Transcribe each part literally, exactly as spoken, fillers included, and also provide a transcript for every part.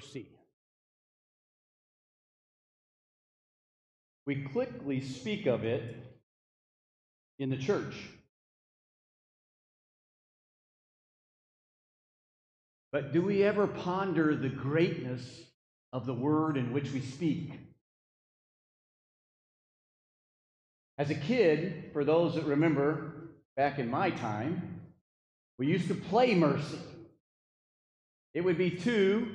mercy. We quickly speak of it in the church. But do we ever ponder the greatness of the word in which we speak? As a kid, for those that remember back in my time, we used to play mercy. It would be two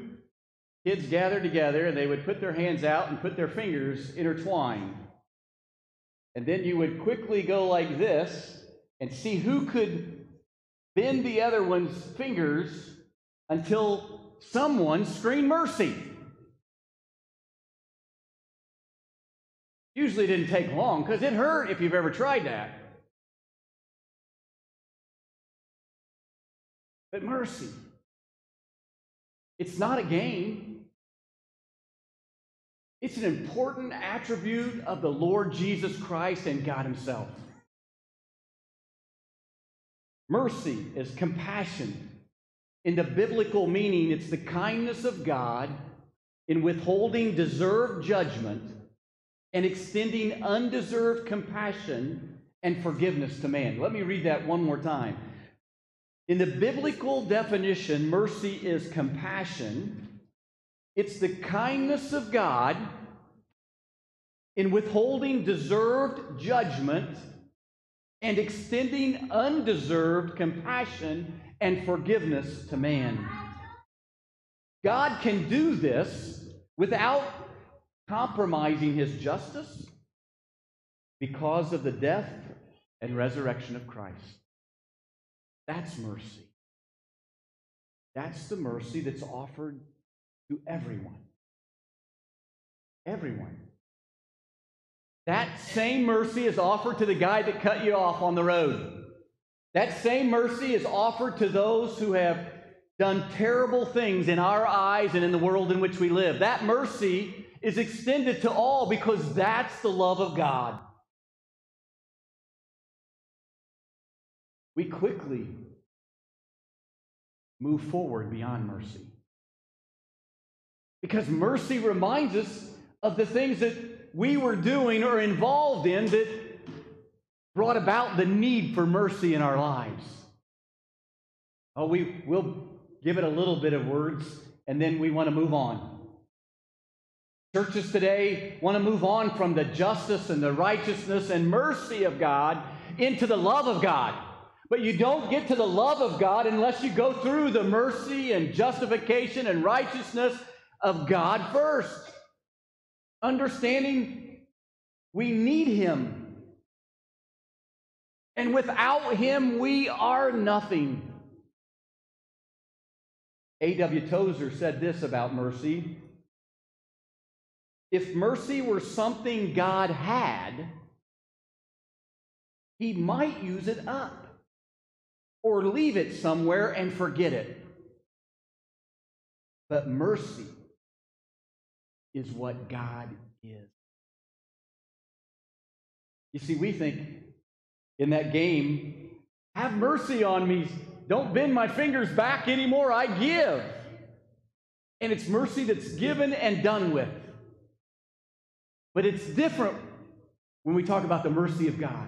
kids gathered together, and they would put their hands out and put their fingers intertwined. And then you would quickly go like this and see who could bend the other one's fingers until someone screamed mercy. Usually didn't take long because it hurt if you've ever tried that. But mercy, it's not a game. It's an important attribute of the Lord Jesus Christ and God Himself. Mercy is compassion. In the biblical meaning, it's the kindness of God in withholding deserved judgment and extending undeserved compassion and forgiveness to man. Let me read that one more time. In the biblical definition, mercy is compassion. It's the kindness of God in withholding deserved judgment and extending undeserved compassion and forgiveness to man. God can do this without compromising His justice because of the death and resurrection of Christ. That's mercy. That's the mercy that's offered to everyone. Everyone. That same mercy is offered to the guy that cut you off on the road. That same mercy is offered to those who have done terrible things in our eyes and in the world in which we live. That mercy is extended to all because that's the love of God. We quickly move forward beyond mercy because mercy reminds us of the things that we were doing or involved in that brought about the need for mercy in our lives. Oh, we, we'll give it a little bit of words, and then we want to move on. Churches today want to move on from the justice and the righteousness and mercy of God into the love of God. But you don't get to the love of God unless you go through the mercy and justification and righteousness of God first. Understanding we need Him. And without Him, we are nothing. A W Tozer said this about mercy. If mercy were something God had, He might use it up or leave it somewhere and forget it. But mercy is what God is. You see, we think, in that game, have mercy on me. Don't bend my fingers back anymore. I give. And it's mercy that's given and done with. But it's different when we talk about the mercy of God.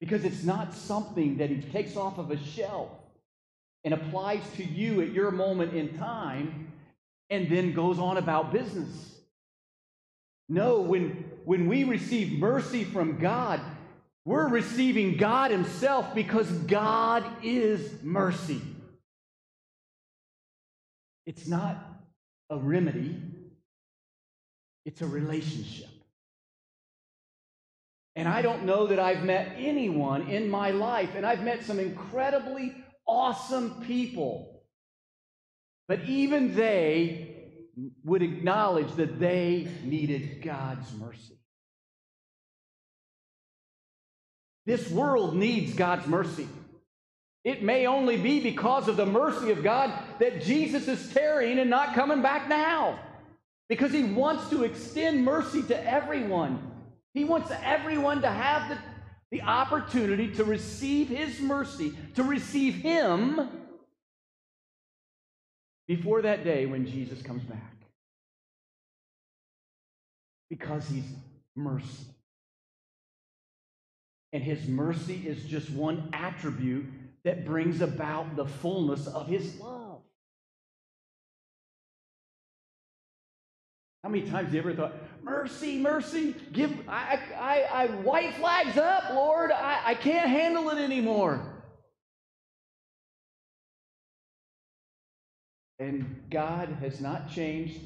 Because it's not something that He takes off of a shelf and applies to you at your moment in time and then goes on about business. No, when, when we receive mercy from God, we're receiving God Himself because God is mercy. It's not a remedy. It's a relationship. And I don't know that I've met anyone in my life, and I've met some incredibly awesome people, but even they would acknowledge that they needed God's mercy. This world needs God's mercy. It may only be because of the mercy of God that Jesus is tarrying and not coming back now, because He wants to extend mercy to everyone. He wants everyone to have the, the opportunity to receive His mercy, to receive Him before that day when Jesus comes back. Because he's mercy. And his mercy is just one attribute that brings about the fullness of his love. How many times have you ever thought, mercy, mercy, give, I, I, I white flags up, Lord, I, I can't handle it anymore. And God has not changed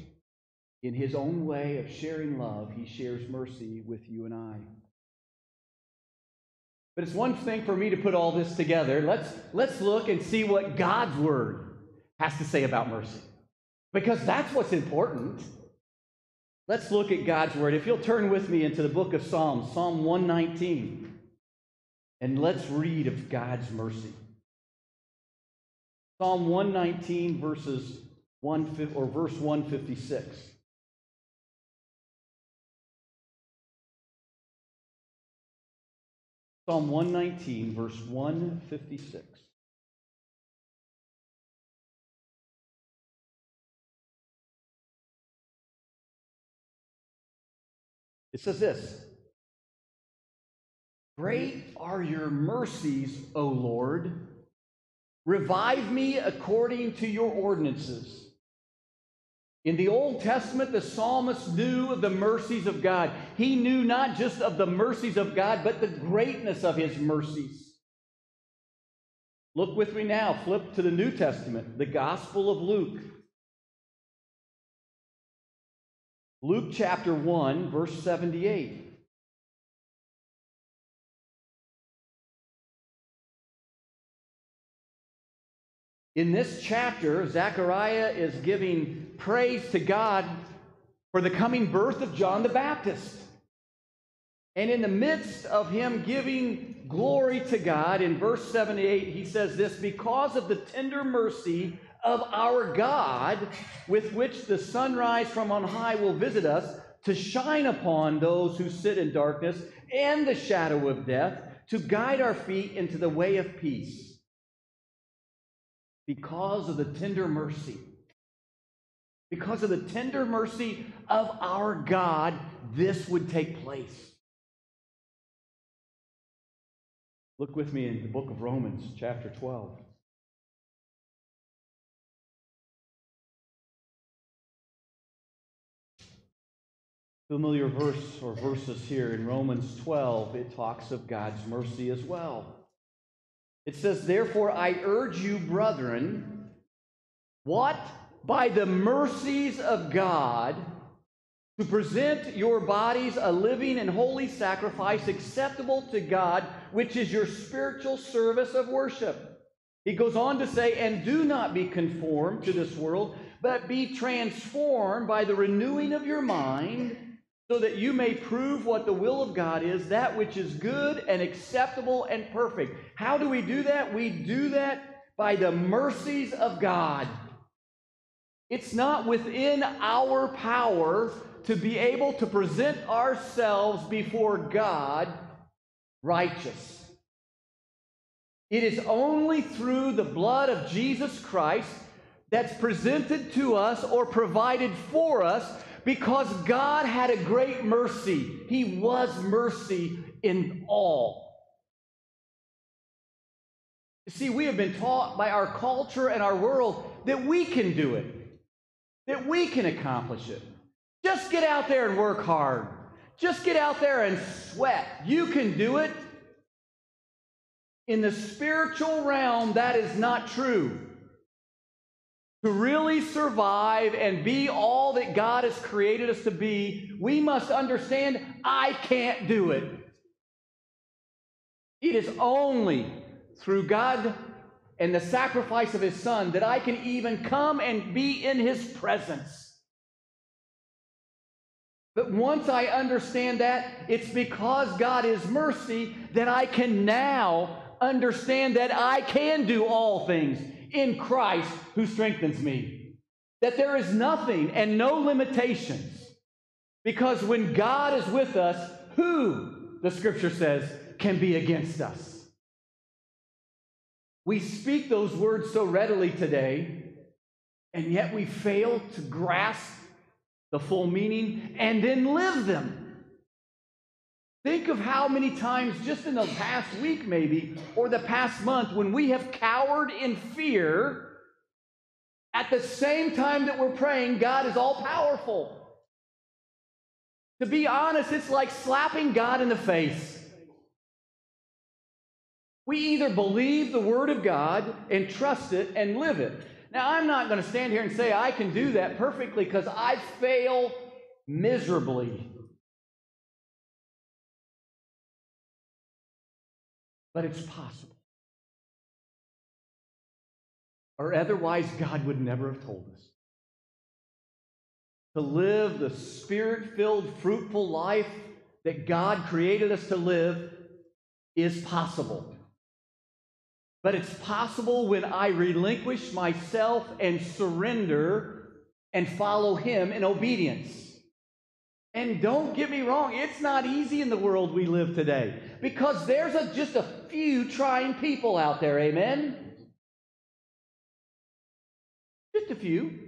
in his own way of sharing love. He shares mercy with you and I. But it's one thing for me to put all this together. Let's, let's look and see what God's word has to say about mercy, because that's what's important. Let's look at God's word. If you'll turn with me into the book of Psalms, Psalm one nineteen, and let's read of God's mercy. Psalm one nineteen, verses one or verse one fifty-six. Psalm one nineteen, verse one fifty-six. It says this: Great are your mercies, O Lord. Revive me according to your ordinances. In the Old Testament, the psalmist knew of the mercies of God. He knew not just of the mercies of God, but the greatness of his mercies. Look with me now. Flip to the New Testament, the Gospel of Luke. Luke chapter one, verse seventy-eight. In this chapter, Zechariah is giving praise to God for the coming birth of John the Baptist. And in the midst of him giving glory to God, in verse seventy-eight, he says this: Because of the tender mercy of our God, with which the sunrise from on high will visit us, to shine upon those who sit in darkness and the shadow of death, to guide our feet into the way of peace. Because of the tender mercy, because of the tender mercy of our God, this would take place. Look with me in the book of Romans, chapter twelve. Familiar verse or verses here in Romans twelve, it talks of God's mercy as well. It says, Therefore I urge you, brethren, what? By the mercies of God, to present your bodies a living and holy sacrifice acceptable to God, which is your spiritual service of worship. He goes on to say, And do not be conformed to this world, but be transformed by the renewing of your mind, so that you may prove what the will of God is, that which is good and acceptable and perfect. How do we do that? We do that by the mercies of God. It's not within our power to be able to present ourselves before God righteous. It is only through the blood of Jesus Christ that's presented to us or provided for us, because God had a great mercy. He was mercy in all. You see, we have been taught by our culture and our world that we can do it, that we can accomplish it. Just get out there and work hard. Just get out there and sweat. You can do it. In the spiritual realm, that is not true. To really survive and be all that God has created us to be, we must understand, I can't do it. It is only through God and the sacrifice of his Son that I can even come and be in his presence. But once I understand that, it's because God is mercy that I can now understand that I can do all things in Christ who strengthens me, that there is nothing and no limitations, because when God is with us, who, the scripture says, can be against us? We speak those words so readily today, and yet we fail to grasp the full meaning and then live them. Think of how many times just in the past week maybe, or the past month, when we have cowered in fear at the same time that we're praying God is all-powerful. To be honest, it's like slapping God in the face. We either believe the Word of God and trust it and live it. Now, I'm not going to stand here and say I can do that perfectly, because I fail miserably. But it's possible. Or otherwise, God would never have told us. To live the Spirit-filled, fruitful life that God created us to live is possible. But it's possible when I relinquish myself and surrender and follow Him in obedience. And don't get me wrong, it's not easy in the world we live today, because there's a, just a few trying people out there, amen? Just a few.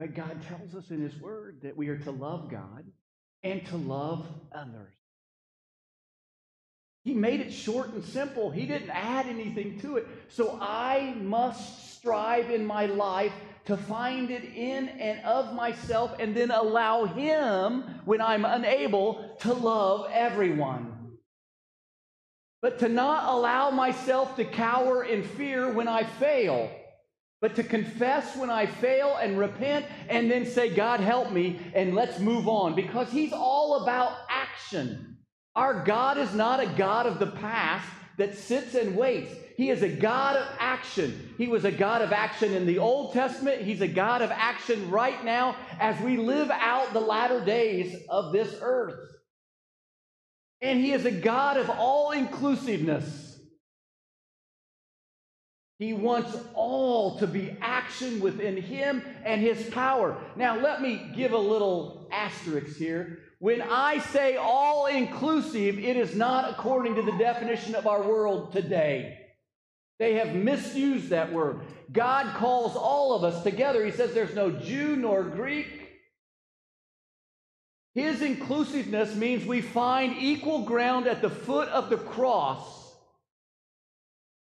But God tells us in His Word that we are to love God and to love others. He made it short and simple. He didn't add anything to it. So I must strive in my life to find it in and of myself, and then allow Him, when I'm unable, to love everyone. But to not allow myself to cower in fear when I fail, but to confess when I fail and repent, and then say, God, help me, and let's move on, because He's all about action. Our God is not a God of the past that sits and waits. He is a God of action. He was a God of action in the Old Testament. He's a God of action right now as we live out the latter days of this earth. And He is a God of all-inclusiveness. He wants all to be action within Him and His power. Now, let me give a little asterisk here. When I say all-inclusive, it is not according to the definition of our world today. They have misused that word. God calls all of us together. He says there's no Jew nor Greek. His inclusiveness means we find equal ground at the foot of the cross.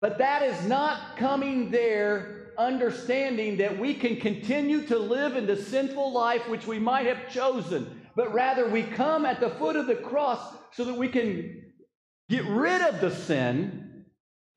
But that is not coming there understanding that we can continue to live in the sinful life which we might have chosen. But rather, we come at the foot of the cross so that we can get rid of the sin,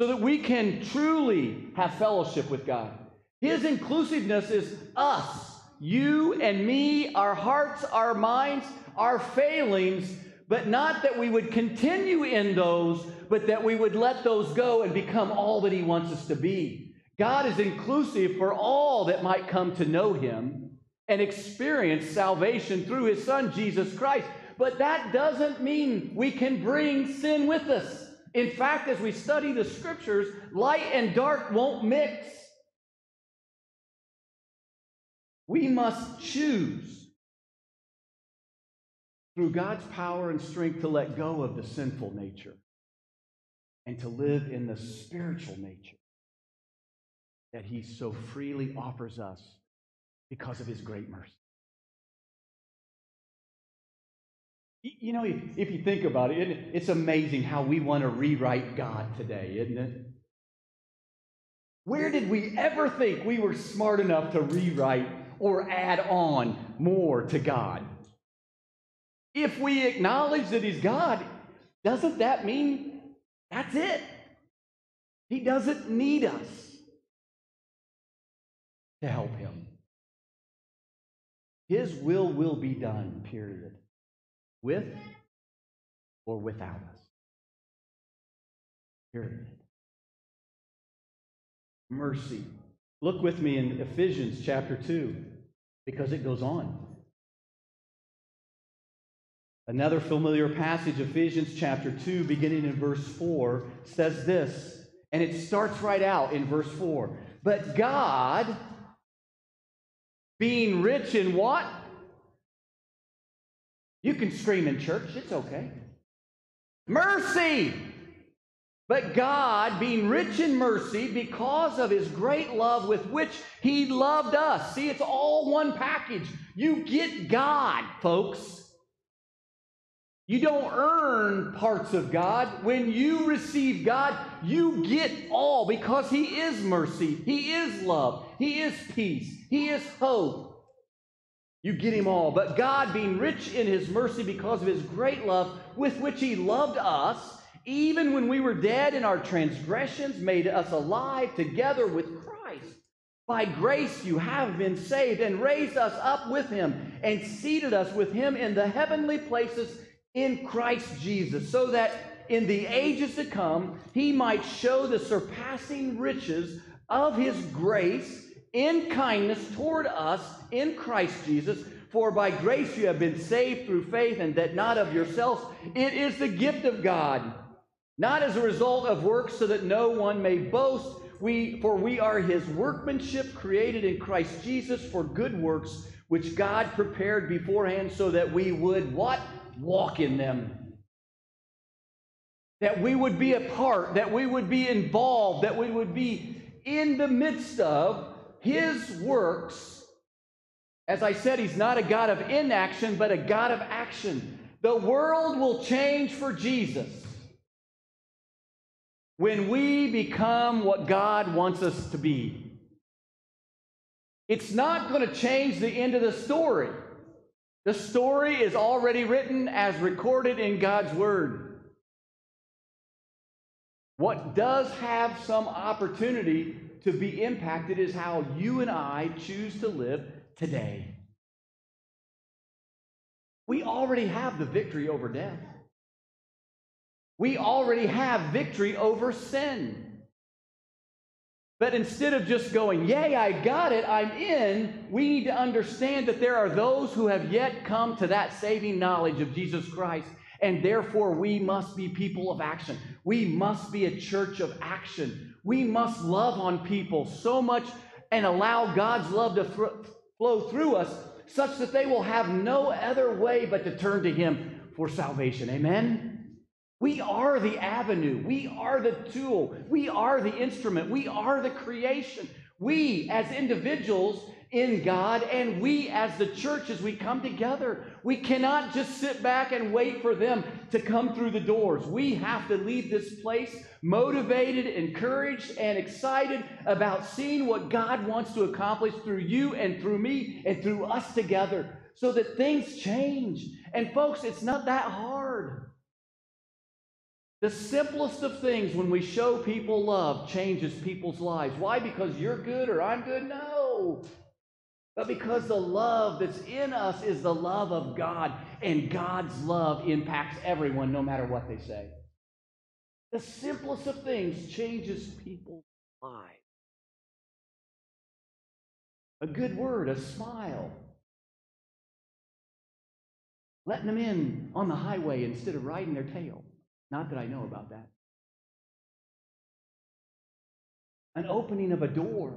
so that we can truly have fellowship with God. His inclusiveness is us, you and me, our hearts, our minds, our failings, but not that we would continue in those, but that we would let those go and become all that He wants us to be. God is inclusive for all that might come to know Him and experience salvation through His Son, Jesus Christ. But that doesn't mean we can bring sin with us. In fact, as we study the Scriptures, light and dark won't mix. We must choose through God's power and strength to let go of the sinful nature and to live in the spiritual nature that He so freely offers us because of His great mercy. You know, if you think about it, it's amazing how we want to rewrite God today, isn't it? Where did we ever think we were smart enough to rewrite or add on more to God? If we acknowledge that He's God, doesn't that mean that's it? He doesn't need us to help Him. His will will be done, period, with or without us, period. Mercy. Look with me in Ephesians chapter two, because it goes on. Another familiar passage, Ephesians chapter two, beginning in verse four, says this, and it starts right out in verse four. But God, being rich in what? You can scream in church. It's okay. Mercy! But God, being rich in mercy, because of his great love with which he loved us. See, it's all one package. You get God, folks. You don't earn parts of God. When you receive God, you get all, because he is mercy. He is love. He is peace. He is hope. You get him all. But God, being rich in his mercy because of his great love with which he loved us, even when we were dead in our transgressions, made us alive together with Christ. By grace you have been saved, and raised us up with him, and seated us with him in the heavenly places in Christ Jesus, so that in the ages to come he might show the surpassing riches of his grace in kindness toward us in Christ Jesus. For by grace you have been saved through faith, and that not of yourselves. It is the gift of God, not as a result of works, so that no one may boast. We, for we are his workmanship, created in Christ Jesus for good works, which God prepared beforehand so that we would what? Walk in them. That we would be a part, that we would be involved, that we would be in the midst of his works. As I said, he's not a God of inaction, but a God of action. The world will change for Jesus when we become what God wants us to be. It's not going to change the end of the story. The story is already written as recorded in God's Word. What does have some opportunity to be impacted is how you and I choose to live today. We already have the victory over death. We already have victory over sin. But instead of just going, yay, I got it, I'm in, we need to understand that there are those who have yet come to that saving knowledge of Jesus Christ, and therefore we must be people of action. We must be a church of action. We must love on people so much and allow God's love to th- flow through us, such that they will have no other way but to turn to him for salvation. Amen? We are the avenue. We are the tool. We are the instrument. We are the creation. We as individuals in God, and we as the church, as we come together, we cannot just sit back and wait for them to come through the doors. We have to leave this place motivated, encouraged, and excited about seeing what God wants to accomplish through you and through me and through us together, so that things change. And folks, it's not that hard. The simplest of things, when we show people love, changes people's lives. Why? Because you're good or I'm good? No. But because the love that's in us is the love of God, and God's love impacts everyone no matter what they say. The simplest of things changes people's lives. A good word, a smile. Letting them in on the highway instead of riding their tail. Not that I know about that. An opening of a door.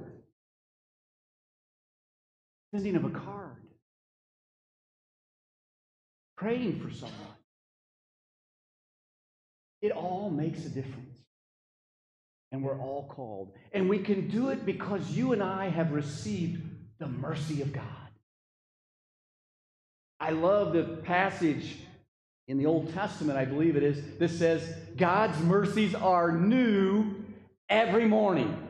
Sending of a card. Praying for someone. It all makes a difference. And we're all called. And we can do it because you and I have received the mercy of God. I love the passage in the Old Testament, I believe it is, this says, God's mercies are new every morning.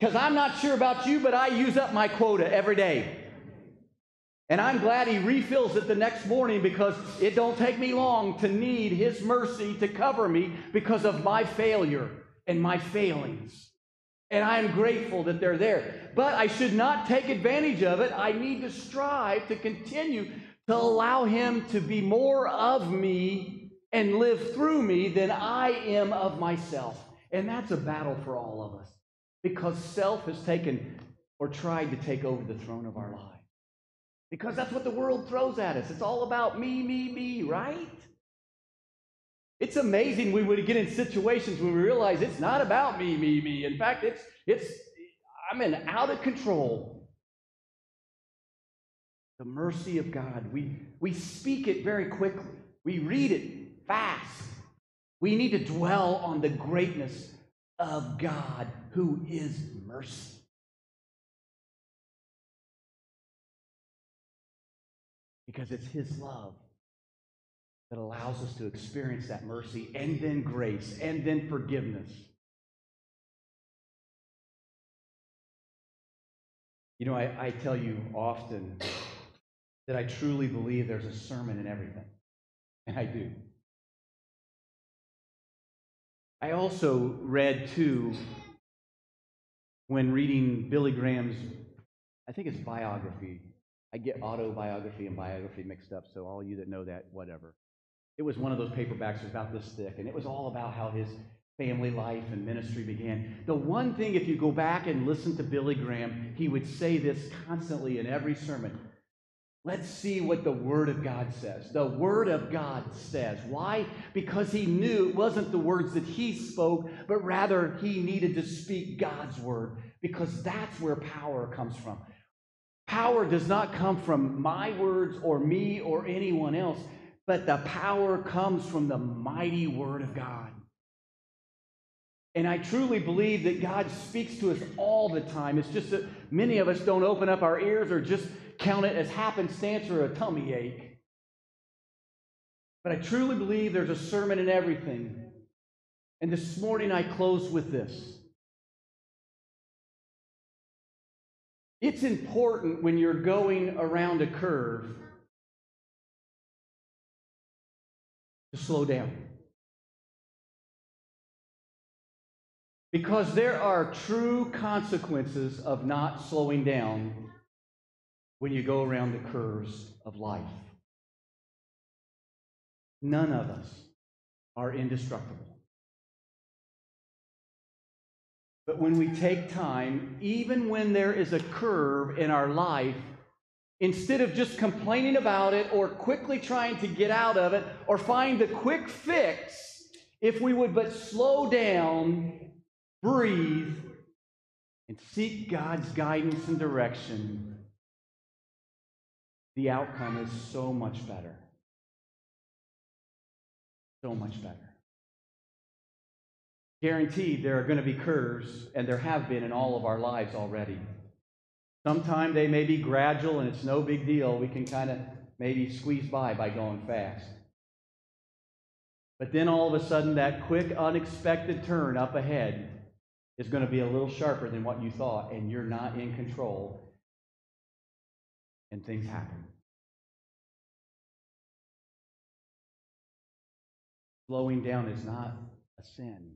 Because I'm not sure about you, but I use up my quota every day. And I'm glad he refills it the next morning, because it don't take me long to need his mercy to cover me because of my failure and my failings. And I am grateful that they're there. But I should not take advantage of it. I need to strive to continue to allow him to be more of me and live through me than I am of myself. And that's a battle for all of us, because self has taken or tried to take over the throne of our lives. Because that's what the world throws at us. It's all about me, me, me, right? It's amazing we would get in situations when we realize it's not about me, me, me. In fact, it's it's I'm in out of control. The mercy of God, we, we speak it very quickly. We read it fast. We need to dwell on the greatness of God, who is mercy. Because it's his love that allows us to experience that mercy, and then grace, and then forgiveness. You know, I, I tell you often that I truly believe there's a sermon in everything, and I do. I also read, too, when reading Billy Graham's, I think it's biography. I get autobiography and biography mixed up, so all you that know that, whatever. It was one of those paperbacks about this thick, and it was all about how his family life and ministry began. The one thing, if you go back and listen to Billy Graham, he would say this constantly in every sermon. Let's see what the Word of God says. The Word of God says. Why? Because he knew it wasn't the words that he spoke, but rather he needed to speak God's Word, because that's where power comes from. Power does not come from my words or me or anyone else, but the power comes from the mighty Word of God. And I truly believe that God speaks to us all the time. It's just that many of us don't open up our ears or just count it as happenstance or a tummy ache. But I truly believe there's a sermon in everything. And this morning I close with this. It's important when you're going around a curve to slow down. Because there are true consequences of not slowing down when you go around the curves of life. None of us are indestructible. But when we take time, even when there is a curve in our life, instead of just complaining about it or quickly trying to get out of it or find the quick fix, if we would but slow down, breathe, and seek God's guidance and direction, the outcome is so much better. So much better. Guaranteed, there are going to be curves, and there have been in all of our lives already. Sometimes they may be gradual, and it's no big deal. We can kind of maybe squeeze by by going fast. But then all of a sudden, that quick, unexpected turn up ahead is going to be a little sharper than what you thought, and you're not in control. And things happen. Slowing down is not a sin,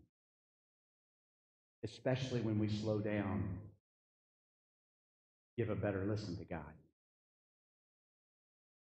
especially when we slow down, give a better listen to God.